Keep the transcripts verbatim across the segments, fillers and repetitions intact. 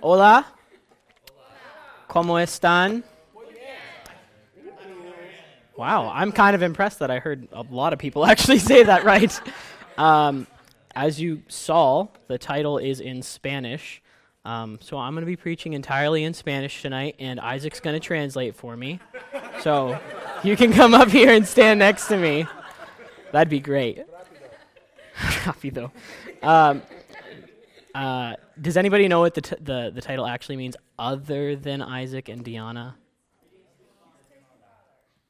Hola. ¿Cómo están? Wow, I'm kind of impressed that I heard a lot of people actually say that right. Um, as you saw, the title is in Spanish. Um, so I'm going to be preaching entirely in Spanish tonight, and Isaac's going to translate for me. So you can come up here and stand next to me. That'd be great. Rápido. Um, Uh, does anybody know what the, t- the the title actually means other than Isaac and Deanna?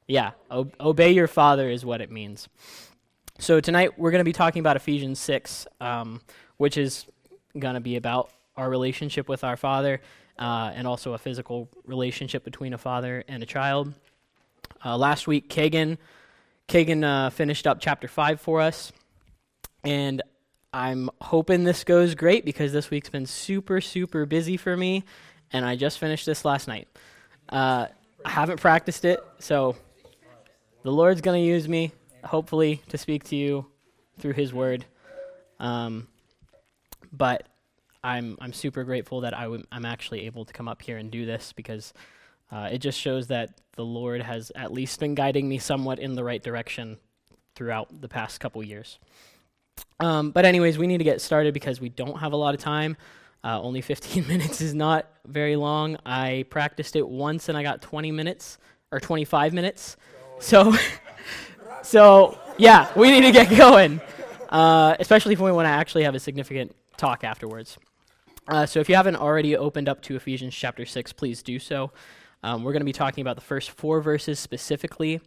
Yeah, o- obey your father is what it means. So tonight we're going to be talking about Ephesians six, um, which is going to be about our relationship with our father uh, and also a physical relationship between a father and a child. Uh, last week, Kagan, Kagan uh, finished up chapter five for us, and I'm hoping this goes great because this week's been super, super busy for me, and I just finished this last night. Uh, I haven't practiced it, so the Lord's going to use me, hopefully, to speak to you through His Word. Um, but I'm I'm super grateful that I w- I'm actually able to come up here and do this because uh, it just shows that the Lord has at least been guiding me somewhat in the right direction throughout the past couple years. Um, but anyways, we need to get started because we don't have a lot of time. Uh, only fifteen minutes is not very long. I practiced it once and I got twenty minutes or twenty-five minutes. So, so yeah, we need to get going, uh, especially if we want to actually have a significant talk afterwards. Uh, so if you haven't already opened up to Ephesians chapter six, please do so. Um, we're going to be talking about the first four verses specifically.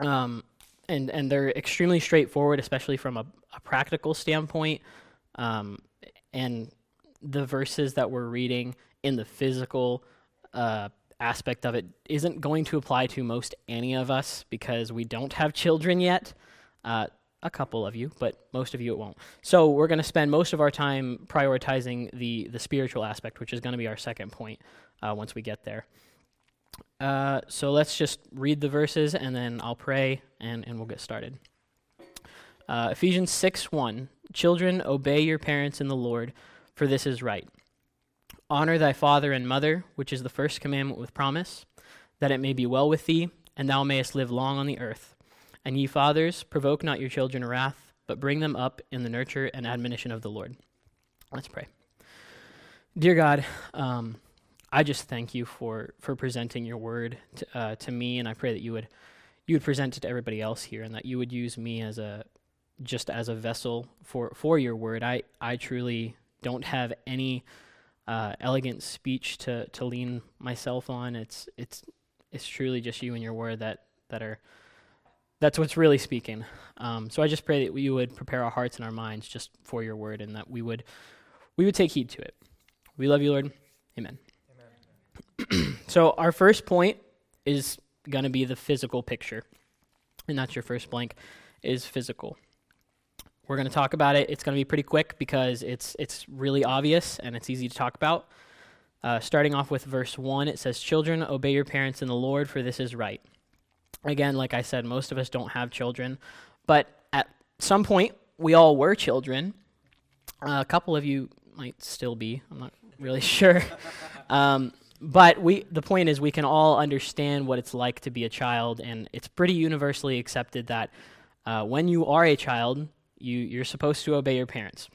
Um, And, and they're extremely straightforward, especially from a, a practical standpoint. Um, and the verses that we're reading in the physical uh, aspect of it isn't going to apply to most any of us because we don't have children yet. Uh, a couple of you, but most of you it won't. So we're going to spend most of our time prioritizing the, the spiritual aspect, which is going to be our second point uh, once we get there. Uh, so let's just read the verses, and then I'll pray, and, and we'll get started. Uh, Ephesians six one, "Children, obey your parents in the Lord, for this is right. Honor thy father and mother, which is the first commandment with promise, that it may be well with thee, and thou mayest live long on the earth. And ye fathers, provoke not your children to wrath, but bring them up in the nurture and admonition of the Lord." Let's pray. Dear God, um... I just thank you for, for presenting your word to, uh, to me, and I pray that you would you would present it to everybody else here, and that you would use me as a just as a vessel for, for your word. I, I truly don't have any uh, elegant speech to, to lean myself on. It's it's it's truly just you and your word that that are that's what's really speaking. Um, so I just pray that you would prepare our hearts and our minds just for your word, and that we would we would take heed to it. We love you, Lord. Amen. So our first point is going to be the physical picture, and that's your first blank, is physical. We're going to talk about it. It's going to be pretty quick because it's it's really obvious and it's easy to talk about. Uh, starting off with verse one, it says, "Children, obey your parents in the Lord, for this is right." Again, like I said, most of us don't have children, but at some point, we all were children. Uh, a couple of you might still be. I'm not really sure. Um But we, the point is we can all understand what it's like to be a child, and it's pretty universally accepted that uh, when you are a child, you, you're supposed to obey your parents.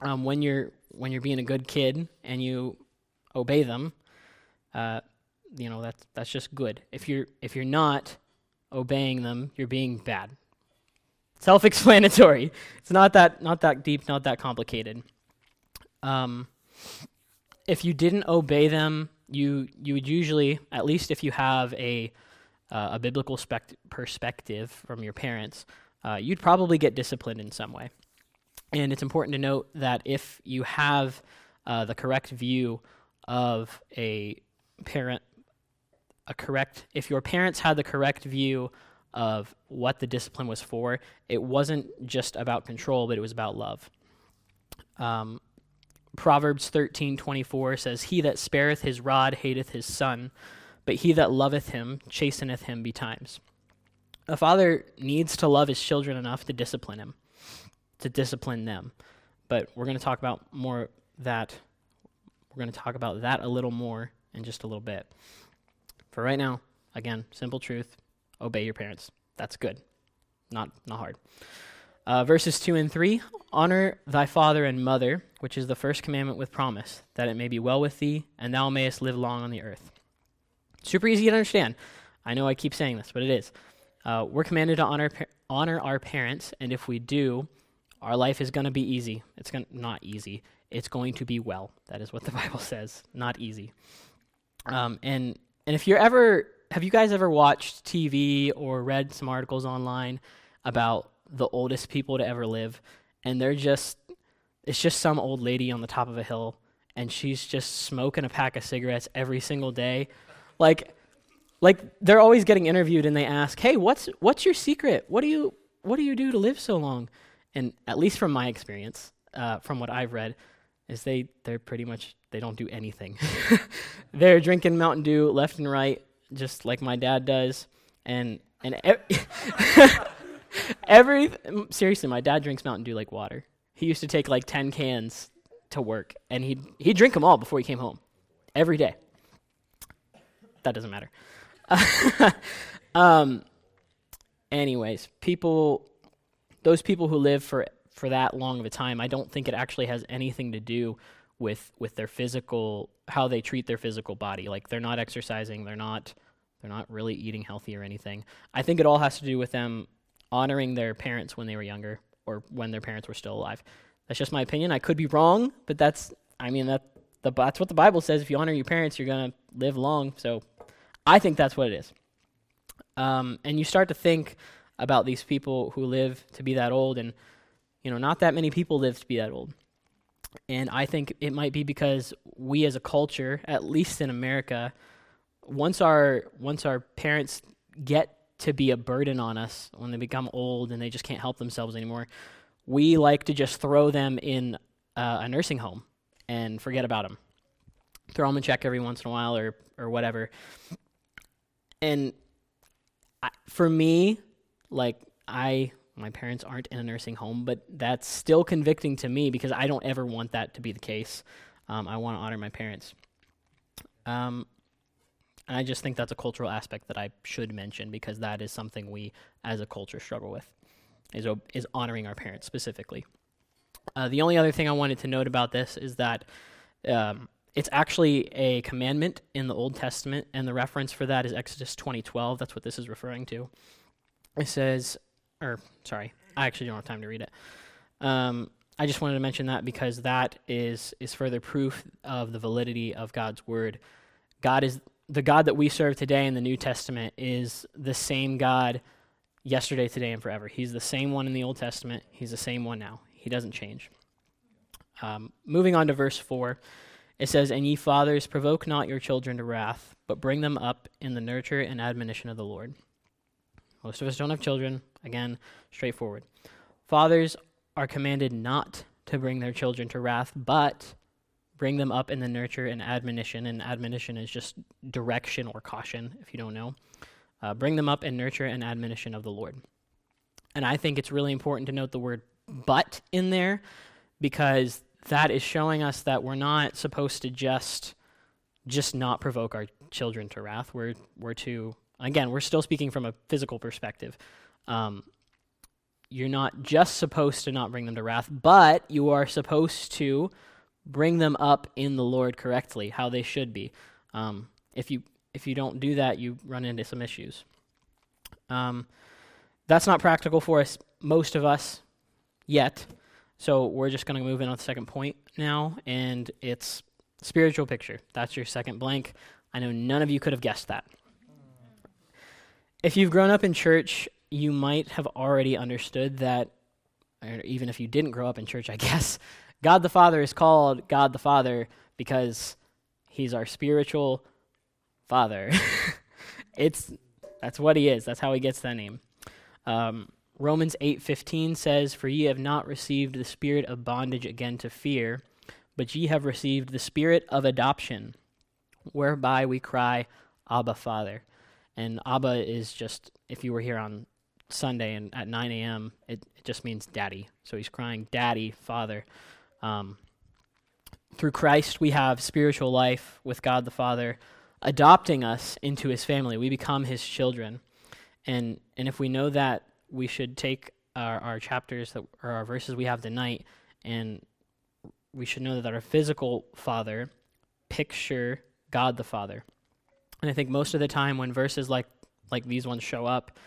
Um, when you're when you're being a good kid and you obey them, uh, you know that's that's just good. If you're if you're not obeying them, you're being bad. Self-explanatory. It's not that not that deep, not that complicated. Um, if you didn't obey them, You you would usually, at least if you have a uh, a biblical spect- perspective from your parents, uh, you'd probably get disciplined in some way. And it's important to note that if you have uh, the correct view of a parent, a correct if your parents had the correct view of what the discipline was for, it wasn't just about control, but it was about love. Um. Proverbs thirteen twenty-four says, "He that spareth his rod hateth his son, but he that loveth him chasteneth him betimes." A father needs to love his children enough to discipline him, to discipline them. But we're going to talk about more that. We're going to talk about that a little more in just a little bit. For right now, again, simple truth, obey your parents. That's good. Not not hard. Uh, verses two and three, honor thy father and mother, which is the first commandment with promise, that it may be well with thee, and thou mayest live long on the earth. Super easy to understand. I know I keep saying this, but it is. Uh, we're commanded to honor honor our parents, and if we do, our life is going to be easy. It's gonna, not easy. It's going to be well. That is what the Bible says, not easy. Um, and and if you're ever, have you guys ever watched T V or read some articles online about the oldest people to ever live, and they're just, it's just some old lady on the top of a hill, and she's just smoking a pack of cigarettes every single day. Like, like they're always getting interviewed, and they ask, hey, what's what's your secret? What do you what do you do to live so long? And at least from my experience, uh, from what I've read, is they, they're pretty much, they don't do anything. They're drinking Mountain Dew left and right, just like my dad does, and, and ev- Every seriously, my dad drinks Mountain Dew like water. He used to take like ten cans to work, and he'd he'd drink them all before he came home, every day. That doesn't matter. um. Anyways, people, those people who live for for that long of a time, I don't think it actually has anything to do with with their physical, how they treat their physical body. Like they're not exercising, they're not they're not really eating healthy or anything. I think it all has to do with them honoring their parents when they were younger, or when their parents were still alive. That's just my opinion. I could be wrong, but that's, I mean, that the that's what the Bible says. If you honor your parents, you're going to live long. So I think that's what it is. Um, and you start to think about these people who live to be that old, and, you know, not that many people live to be that old. And I think it might be because we as a culture, at least in America, once our once our parents get to be a burden on us, when they become old and they just can't help themselves anymore, we like to just throw them in uh, a nursing home and forget about them. Throw them in check every once in a while, or or whatever. And I, for me, like I, my parents aren't in a nursing home, but that's still convicting to me because I don't ever want that to be the case. Um, I want to honor my parents. Um. And I just think that's a cultural aspect that I should mention, because that is something we as a culture struggle with, is is honoring our parents specifically. Uh, the only other thing I wanted to note about this is that um, it's actually a commandment in the Old Testament, and the reference for that is Exodus twenty twelve. That's what this is referring to. It says, or sorry, I actually don't have time to read it. Um, I just wanted to mention that because that is is further proof of the validity of God's word. God is... The God that we serve today in the New Testament is the same God yesterday, today, and forever. He's the same one in the Old Testament. He's the same one now. He doesn't change. Um, moving on to verse four, it says, "And ye fathers, provoke not your children to wrath, but bring them up in the nurture and admonition of the Lord." Most of us don't have children. Again, straightforward. Fathers are commanded not to bring their children to wrath, but bring them up in the nurture and admonition, and admonition is just direction or caution, if you don't know. Uh, bring them up in nurture and admonition of the Lord. And I think it's really important to note the word "but" in there, because that is showing us that we're not supposed to just just not provoke our children to wrath. We're, we're to, again, we're still speaking from a physical perspective. Um, you're not just supposed to not bring them to wrath, but you are supposed to bring them up in the Lord correctly, how they should be. Um, if you if you don't do that, you run into some issues. Um, that's not practical for us, most of us, yet. So we're just going to move in on the second point now, and it's spiritual picture. That's your second blank. I know none of you could have guessed that. If you've grown up in church, you might have already understood that, or even if you didn't grow up in church, I guess, God the Father is called God the Father because he's our spiritual father. It's that's what he is. That's how he gets that name. Um, Romans eight fifteen says, "For ye have not received the spirit of bondage again to fear, but ye have received the spirit of adoption, whereby we cry, Abba, Father." And Abba is just, if you were here on Sunday and at nine a.m., it, it just means daddy. So he's crying, "Daddy, Father." Um, Through Christ, we have spiritual life with God the Father adopting us into his family. We become his children. And and if we know that, we should take our, our chapters that or our verses we have tonight, and we should know that our physical father picture God the Father. And I think most of the time when verses like, like these ones show up,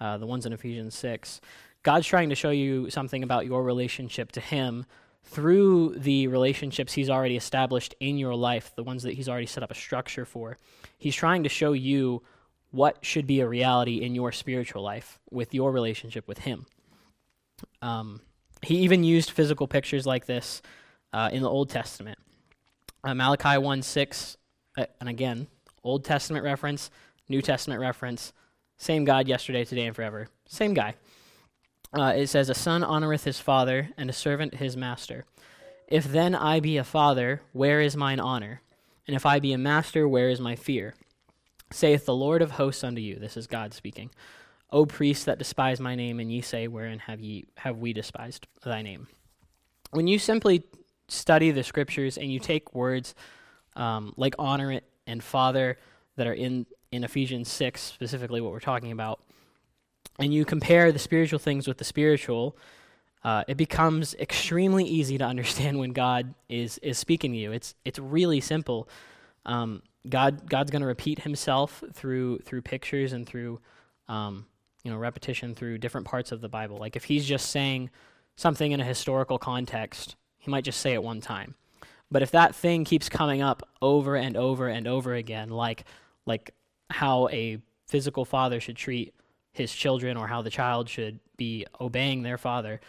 uh, the ones in Ephesians six, God's trying to show you something about your relationship to him through the relationships he's already established in your life, the ones that he's already set up a structure for. He's trying to show you what should be a reality in your spiritual life with your relationship with him. Um, he even used physical pictures like this uh, in the Old Testament. Uh, Malachi one six, uh, and again, Old Testament reference, New Testament reference, same God yesterday, today, and forever. Same guy. Uh, it says, "A son honoreth his father, and a servant his master. If then I be a father, where is mine honor? And if I be a master, where is my fear? Saith the Lord of hosts unto you." This is God speaking. "O priests that despise my name, and ye say, wherein have ye have we despised thy name?" When you simply study the scriptures and you take words um, like honor and father that are in, in Ephesians six, specifically what we're talking about, and you compare the spiritual things with the spiritual, uh, it becomes extremely easy to understand when God is is speaking to you. It's it's really simple. Um, God God's going to repeat himself through through pictures and through um, you know repetition through different parts of the Bible. Like if he's just saying something in a historical context, he might just say it one time. But if that thing keeps coming up over and over and over again, like like how a physical father should treat his children or how the child should be obeying their father,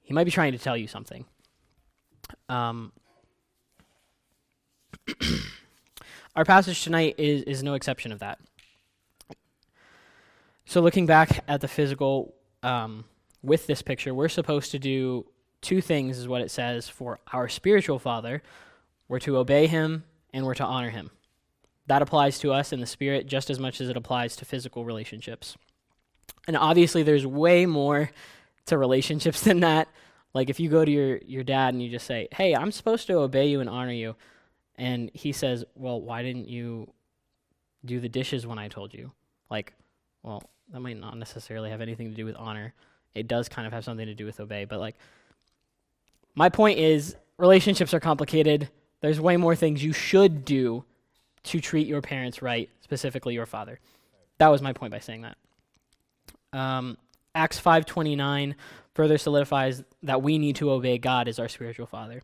he might be trying to tell you something. Um, our passage tonight is, is no exception of that. So looking back at the physical um, with this picture, we're supposed to do two things is what it says for our spiritual father. We're to obey him and we're to honor him. That applies to us in the spirit just as much as it applies to physical relationships. And obviously there's way more to relationships than that. Like if you go to your, your dad and you just say, "Hey, I'm supposed to obey you and honor you." And he says, "Well, why didn't you do the dishes when I told you?" Like, well, that might not necessarily have anything to do with honor. It does kind of have something to do with obey. But like, my point is relationships are complicated. There's way more things you should do to treat your parents right, specifically your father. That was my point by saying that. Um, Acts five twenty-nine further solidifies that we need to obey God as our spiritual father.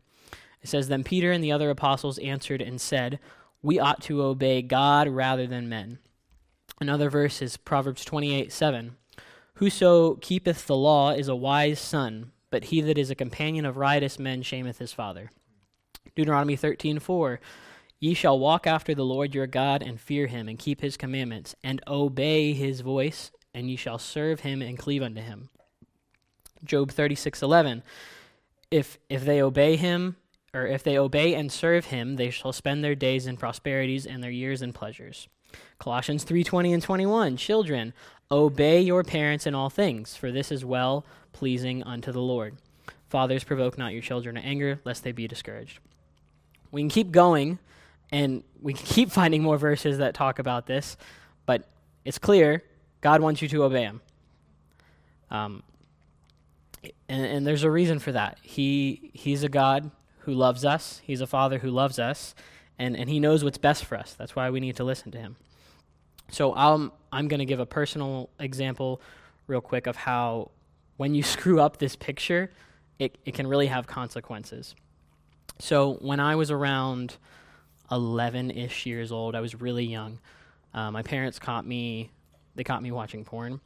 It says, "Then Peter and the other apostles answered and said, we ought to obey God rather than men." Another verse is Proverbs twenty-eight seven. "Whoso keepeth the law is a wise son, but he that is a companion of riotous men shameth his father." Deuteronomy thirteen four. "Ye shall walk after the Lord your God and fear him and keep his commandments and obey his voice, and ye shall serve him and cleave unto him." Job thirty-six eleven, if if they obey him, or if they obey and serve him, they shall spend their days in prosperities and their years in pleasures. Colossians three twenty and twenty-one, "Children, obey your parents in all things, for this is well pleasing unto the Lord. Fathers, provoke not your children to anger, lest they be discouraged." We can keep going, and we can keep finding more verses that talk about this, but it's clear God wants you to obey him. Um, and, and there's a reason for that. He He's a God who loves us. He's a father who loves us, and, and he knows what's best for us. That's why we need to listen to him. So I'm, I'm going to give a personal example real quick of how when you screw up this picture, it, it can really have consequences. So when I was around eleven-ish years old, I was really young. Uh, my parents caught me... They caught me watching porn.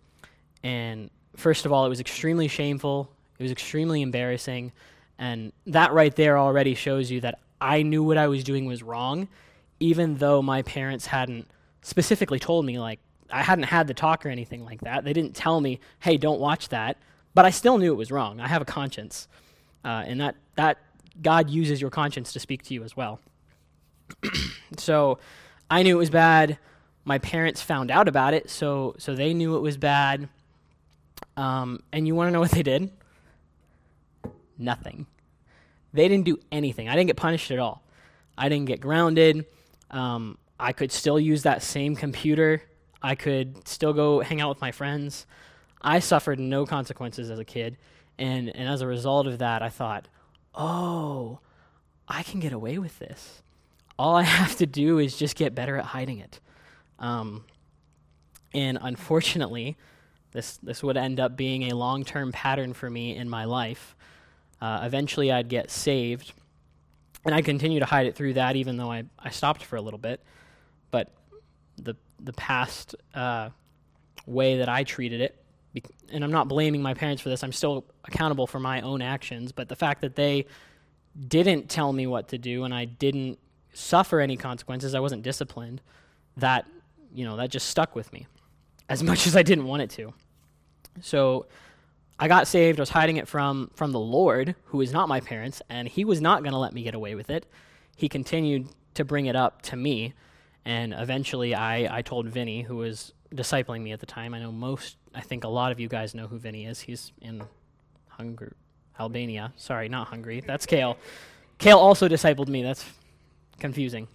And first of all, it was extremely shameful. It was extremely embarrassing. And that right there already shows you that I knew what I was doing was wrong, even though my parents hadn't specifically told me, like, I hadn't had the talk or anything like that. They didn't tell me, "Hey, don't watch that." But I still knew it was wrong. I have a conscience. Uh, and that, that God uses your conscience to speak to you as well. So I knew it was bad. My parents found out about it, so so they knew it was bad. Um, and you want to know what they did? Nothing. They didn't do anything. I didn't get punished at all. I didn't get grounded. Um, I could still use that same computer. I could still go hang out with my friends. I suffered no consequences as a kid. And, and as a result of that, I thought, oh, I can get away with this. All I have to do is just get better at hiding it. Um, and unfortunately, this this would end up being a long-term pattern for me in my life. Uh, eventually, I'd get saved, and I'd continue to hide it through that, even though I, I stopped for a little bit. But the, the past uh, way that I treated it, and I'm not blaming my parents for this, I'm still accountable for my own actions, but the fact that they didn't tell me what to do and I didn't suffer any consequences, I wasn't disciplined, that, you know, that just stuck with me as much as I didn't want it to. So I got saved, I was hiding it from, from the Lord, who is not my parents, and he was not going to let me get away with it. He continued to bring it up to me, and eventually I, I told Vinny, who was discipling me at the time. I know most, I think a lot of you guys know who Vinny is. He's in Hungary, Albania. Sorry, not Hungary. That's Kale. Kale also discipled me. That's confusing.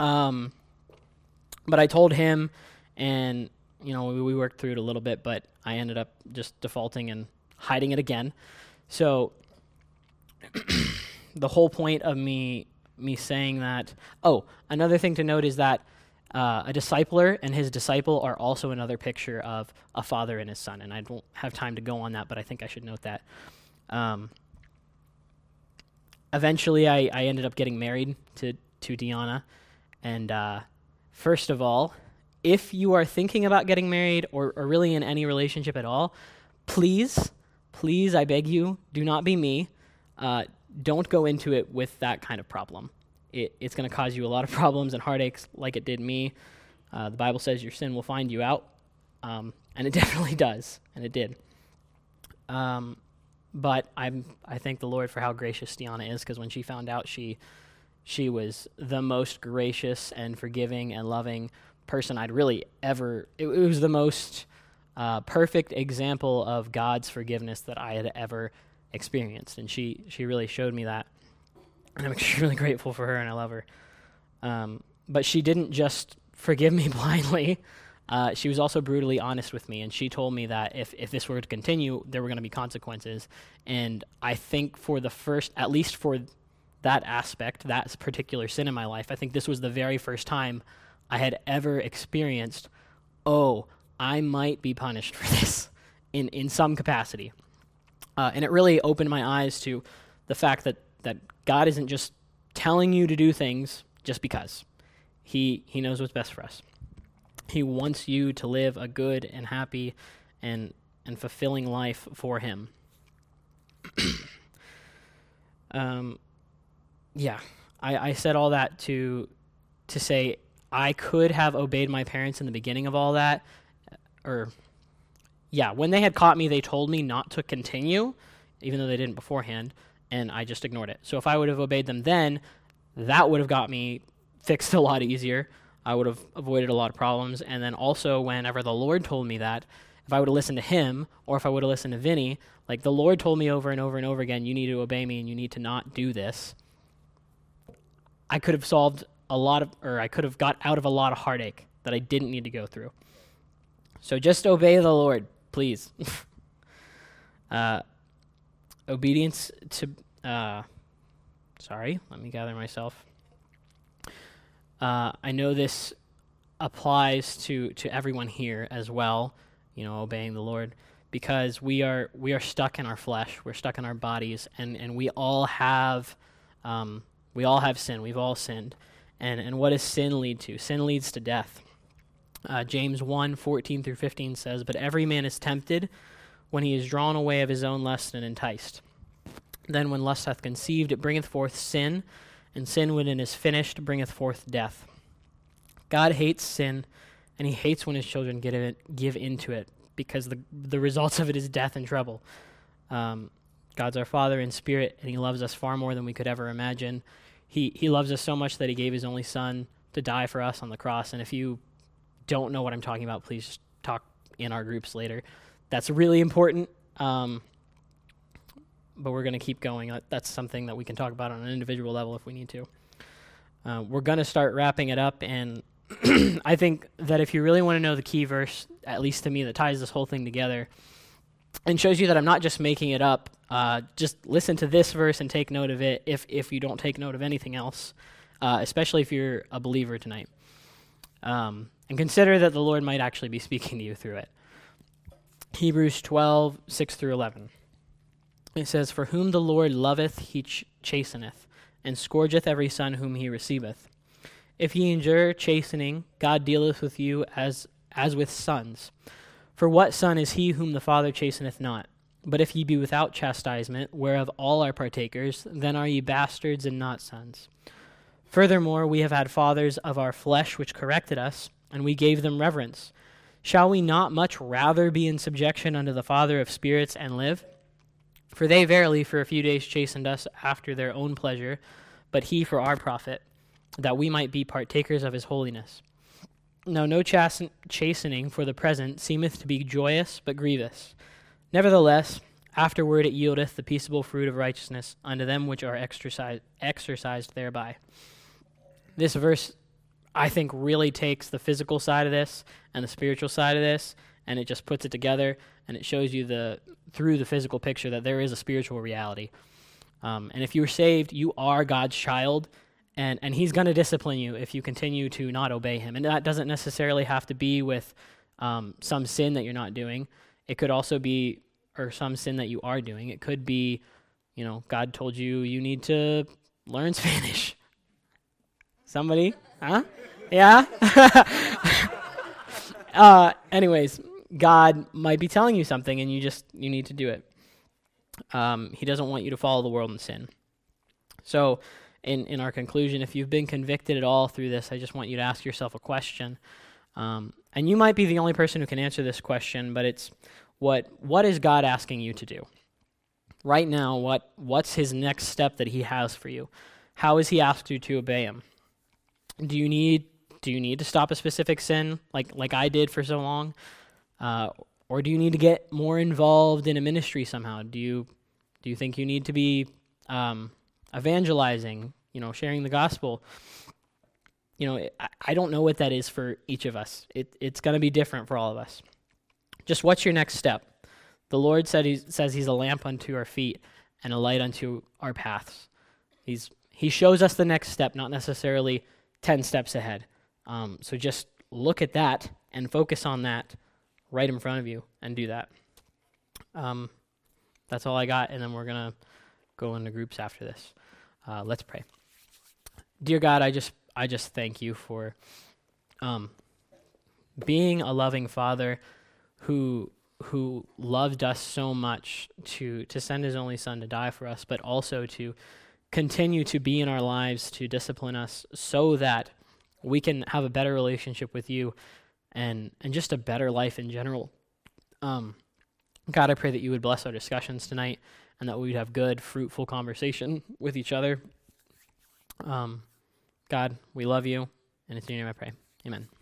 Um, but I told him, and, you know, we, we worked through it a little bit, but I ended up just defaulting and hiding it again. So the whole point of me me saying that, oh, another thing to note is that Uh, a discipler and his disciple are also another picture of a father and his son, and I don't have time to go on that, but I think I should note that. Um, eventually, I, I ended up getting married to, to Deanna, and uh, first of all, if you are thinking about getting married or, or really in any relationship at all, please, please, I beg you, do not be me. Uh, don't go into it with that kind of problem. It, it's going to cause you a lot of problems and heartaches like it did me. Uh, the Bible says your sin will find you out, um, and it definitely does, and it did. Um, but I'm, I thank the Lord for how gracious Stiana is, because when she found out, she she was the most gracious and forgiving and loving person I'd really ever... It, it was the most uh, perfect example of God's forgiveness that I had ever experienced, and she she really showed me that. And I'm extremely grateful for her, and I love her. Um, but she didn't just forgive me blindly. Uh, she was also brutally honest with me, and she told me that if, if this were to continue, there were going to be consequences. And I think for the first, at least for that aspect, that particular sin in my life, I think this was the very first time I had ever experienced, oh, I might be punished for this in, in some capacity. Uh, and it really opened my eyes to the fact that that God isn't just telling you to do things just because. He he knows what's best for us. He wants you to live a good and happy and, and fulfilling life for him. um, yeah, I, I said all that to to say I could have obeyed my parents in the beginning of all that. Or, yeah, when they had caught me, they told me not to continue, even though they didn't beforehand. And I just ignored it. So if I would have obeyed them then, that would have got me fixed a lot easier. I would have avoided a lot of problems. And then also, whenever the Lord told me that, if I would have listened to him, or if I would have listened to Vinny, like the Lord told me over and over and over again, you need to obey me and you need to not do this, I could have solved a lot of, or I could have got out of a lot of heartache that I didn't need to go through. So just obey the Lord, please. uh, Obedience to, uh, sorry, let me gather myself. Uh, I know this applies to, to everyone here as well, you know, obeying the Lord, because we are we are stuck in our flesh, we're stuck in our bodies, and, and we all have, um, we all have sin, we've all sinned. And, and what does sin lead to? Sin leads to death. Uh, James one, fourteen through fifteen says, "But every man is tempted when he is drawn away of his own lust and enticed. Then when lust hath conceived, it bringeth forth sin, and sin when it is finished bringeth forth death. God hates sin, and he hates when his children get in, give into it, because the the results of it is death and trouble. Um, God's our Father in spirit, and he loves us far more than we could ever imagine. He, he loves us so much that he gave his only son to die for us on the cross. And if you don't know what I'm talking about, please talk in our groups later. That's really important. Um, but we're going to keep going. That's something that we can talk about on an individual level if we need to. Uh, we're going to start wrapping it up, and I think that if you really want to know the key verse, at least to me, that ties this whole thing together and shows you that I'm not just making it up, uh, just listen to this verse and take note of it if, if you don't take note of anything else, uh, especially if you're a believer tonight. Um, and consider that the Lord might actually be speaking to you through it. Hebrews twelve, six through eleven. It says, "For whom the Lord loveth, he ch- chasteneth, and scourgeth every son whom he receiveth. If ye endure chastening, God dealeth with you as as with sons. For what son is he whom the Father chasteneth not? But if ye be without chastisement, whereof all are partakers, then are ye bastards and not sons. Furthermore, we have had fathers of our flesh which corrected us, and we gave them reverence. Shall we not much rather be in subjection unto the Father of spirits and live? For they verily for a few days chastened us after their own pleasure, but he for our profit, that we might be partakers of his holiness. Now no chasten- chastening for the present seemeth to be joyous, but grievous. Nevertheless, afterward it yieldeth the peaceable fruit of righteousness unto them which are exercise- exercised thereby." This verse, I think, really takes the physical side of this and the spiritual side of this, and it just puts it together, and it shows you the through the physical picture that there is a spiritual reality. Um, and if you're saved, you are God's child, And and he's going to discipline you if you continue to not obey him. And that doesn't necessarily have to be with um, some sin that you're not doing. It could also be, or some sin that you are doing. It could be, you know, God told you you need to learn Spanish. Somebody? Huh? Yeah? uh, anyways, God might be telling you something and you just, you need to do it. Um, he doesn't want you to follow the world in sin. So, In, in our conclusion, if you've been convicted at all through this, I just want you to ask yourself a question. Um, and you might be the only person who can answer this question, but it's what what is God asking you to do? Right now, what what's his next step that he has for you? How has he asked you to obey him? Do you need do you need to stop a specific sin like like I did for so long? Uh, or do you need to get more involved in a ministry somehow? Do you do you think you need to be um, evangelizing? You know, sharing the gospel. You know, I, I don't know what that is for each of us. It, it's going to be different for all of us. Just what's your next step? The Lord said he says he's a lamp unto our feet and a light unto our paths. He's he shows us the next step, not necessarily ten steps ahead. Um, so just look at that and focus on that right in front of you and do that. Um, that's all I got, and then we're gonna go into groups after this. Uh, let's pray. Dear God, I just I just thank you for um, being a loving Father who who loved us so much to, to send his only son to die for us, but also to continue to be in our lives, to discipline us so that we can have a better relationship with you and, and just a better life in general. Um, God, I pray that you would bless our discussions tonight and that we'd have good, fruitful conversation with each other. Um, God, we love you, and it's in your name I pray. Amen.